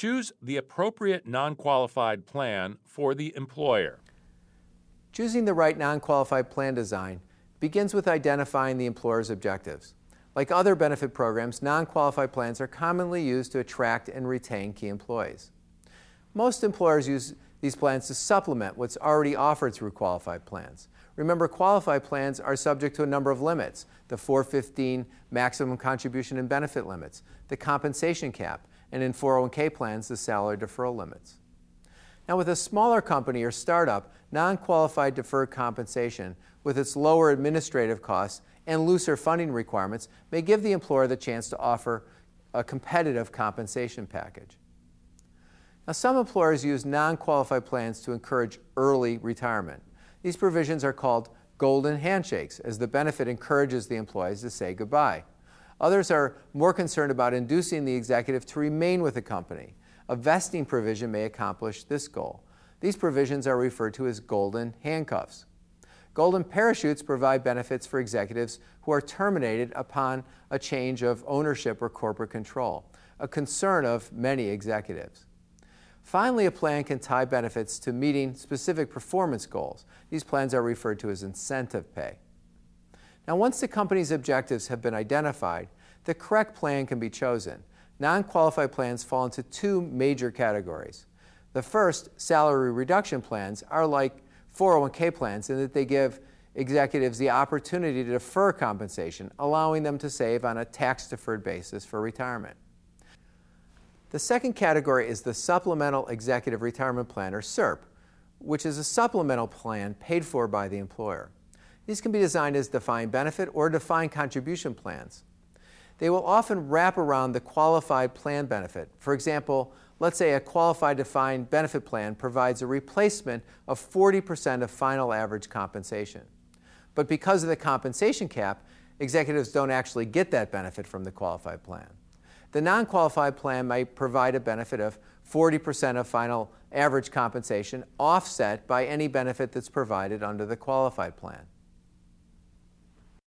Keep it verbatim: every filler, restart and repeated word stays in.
Choose the appropriate non-qualified plan for the employer. Choosing the right non-qualified plan design begins with identifying the employer's objectives. Like other benefit programs, non-qualified plans are commonly used to attract and retain key employees. Most employers use these plans to supplement what's already offered through qualified plans. Remember, qualified plans are subject to a number of limits: the four fifteen maximum contribution and benefit limits, the compensation cap, and in four oh one K plans, the salary deferral limits. Now, with a smaller company or startup, non-qualified deferred compensation, with its lower administrative costs and looser funding requirements, may give the employer the chance to offer a competitive compensation package. Now, some employers use non-qualified plans to encourage early retirement. These provisions are called golden handshakes, as the benefit encourages the employees to say goodbye. Others are more concerned about inducing the executive to remain with the company. A vesting provision may accomplish this goal. These provisions are referred to as golden handcuffs. Golden parachutes provide benefits for executives who are terminated upon a change of ownership or corporate control, a concern of many executives. Finally, a plan can tie benefits to meeting specific performance goals. These plans are referred to as incentive pay. Now, once the company's objectives have been identified, the correct plan can be chosen. Non-qualified plans fall into two major categories. The first, salary reduction plans, are like four oh one K plans in that they give executives the opportunity to defer compensation, allowing them to save on a tax-deferred basis for retirement. The second category is the Supplemental Executive Retirement Plan, or S E R P, which is a supplemental plan paid for by the employer. These can be designed as defined benefit or defined contribution plans. They will often wrap around the qualified plan benefit. For example, let's say a qualified defined benefit plan provides a replacement of forty percent of final average compensation. But because of the compensation cap, executives don't actually get that benefit from the qualified plan. The non-qualified plan may provide a benefit of forty percent of final average compensation, offset by any benefit that's provided under the qualified plan.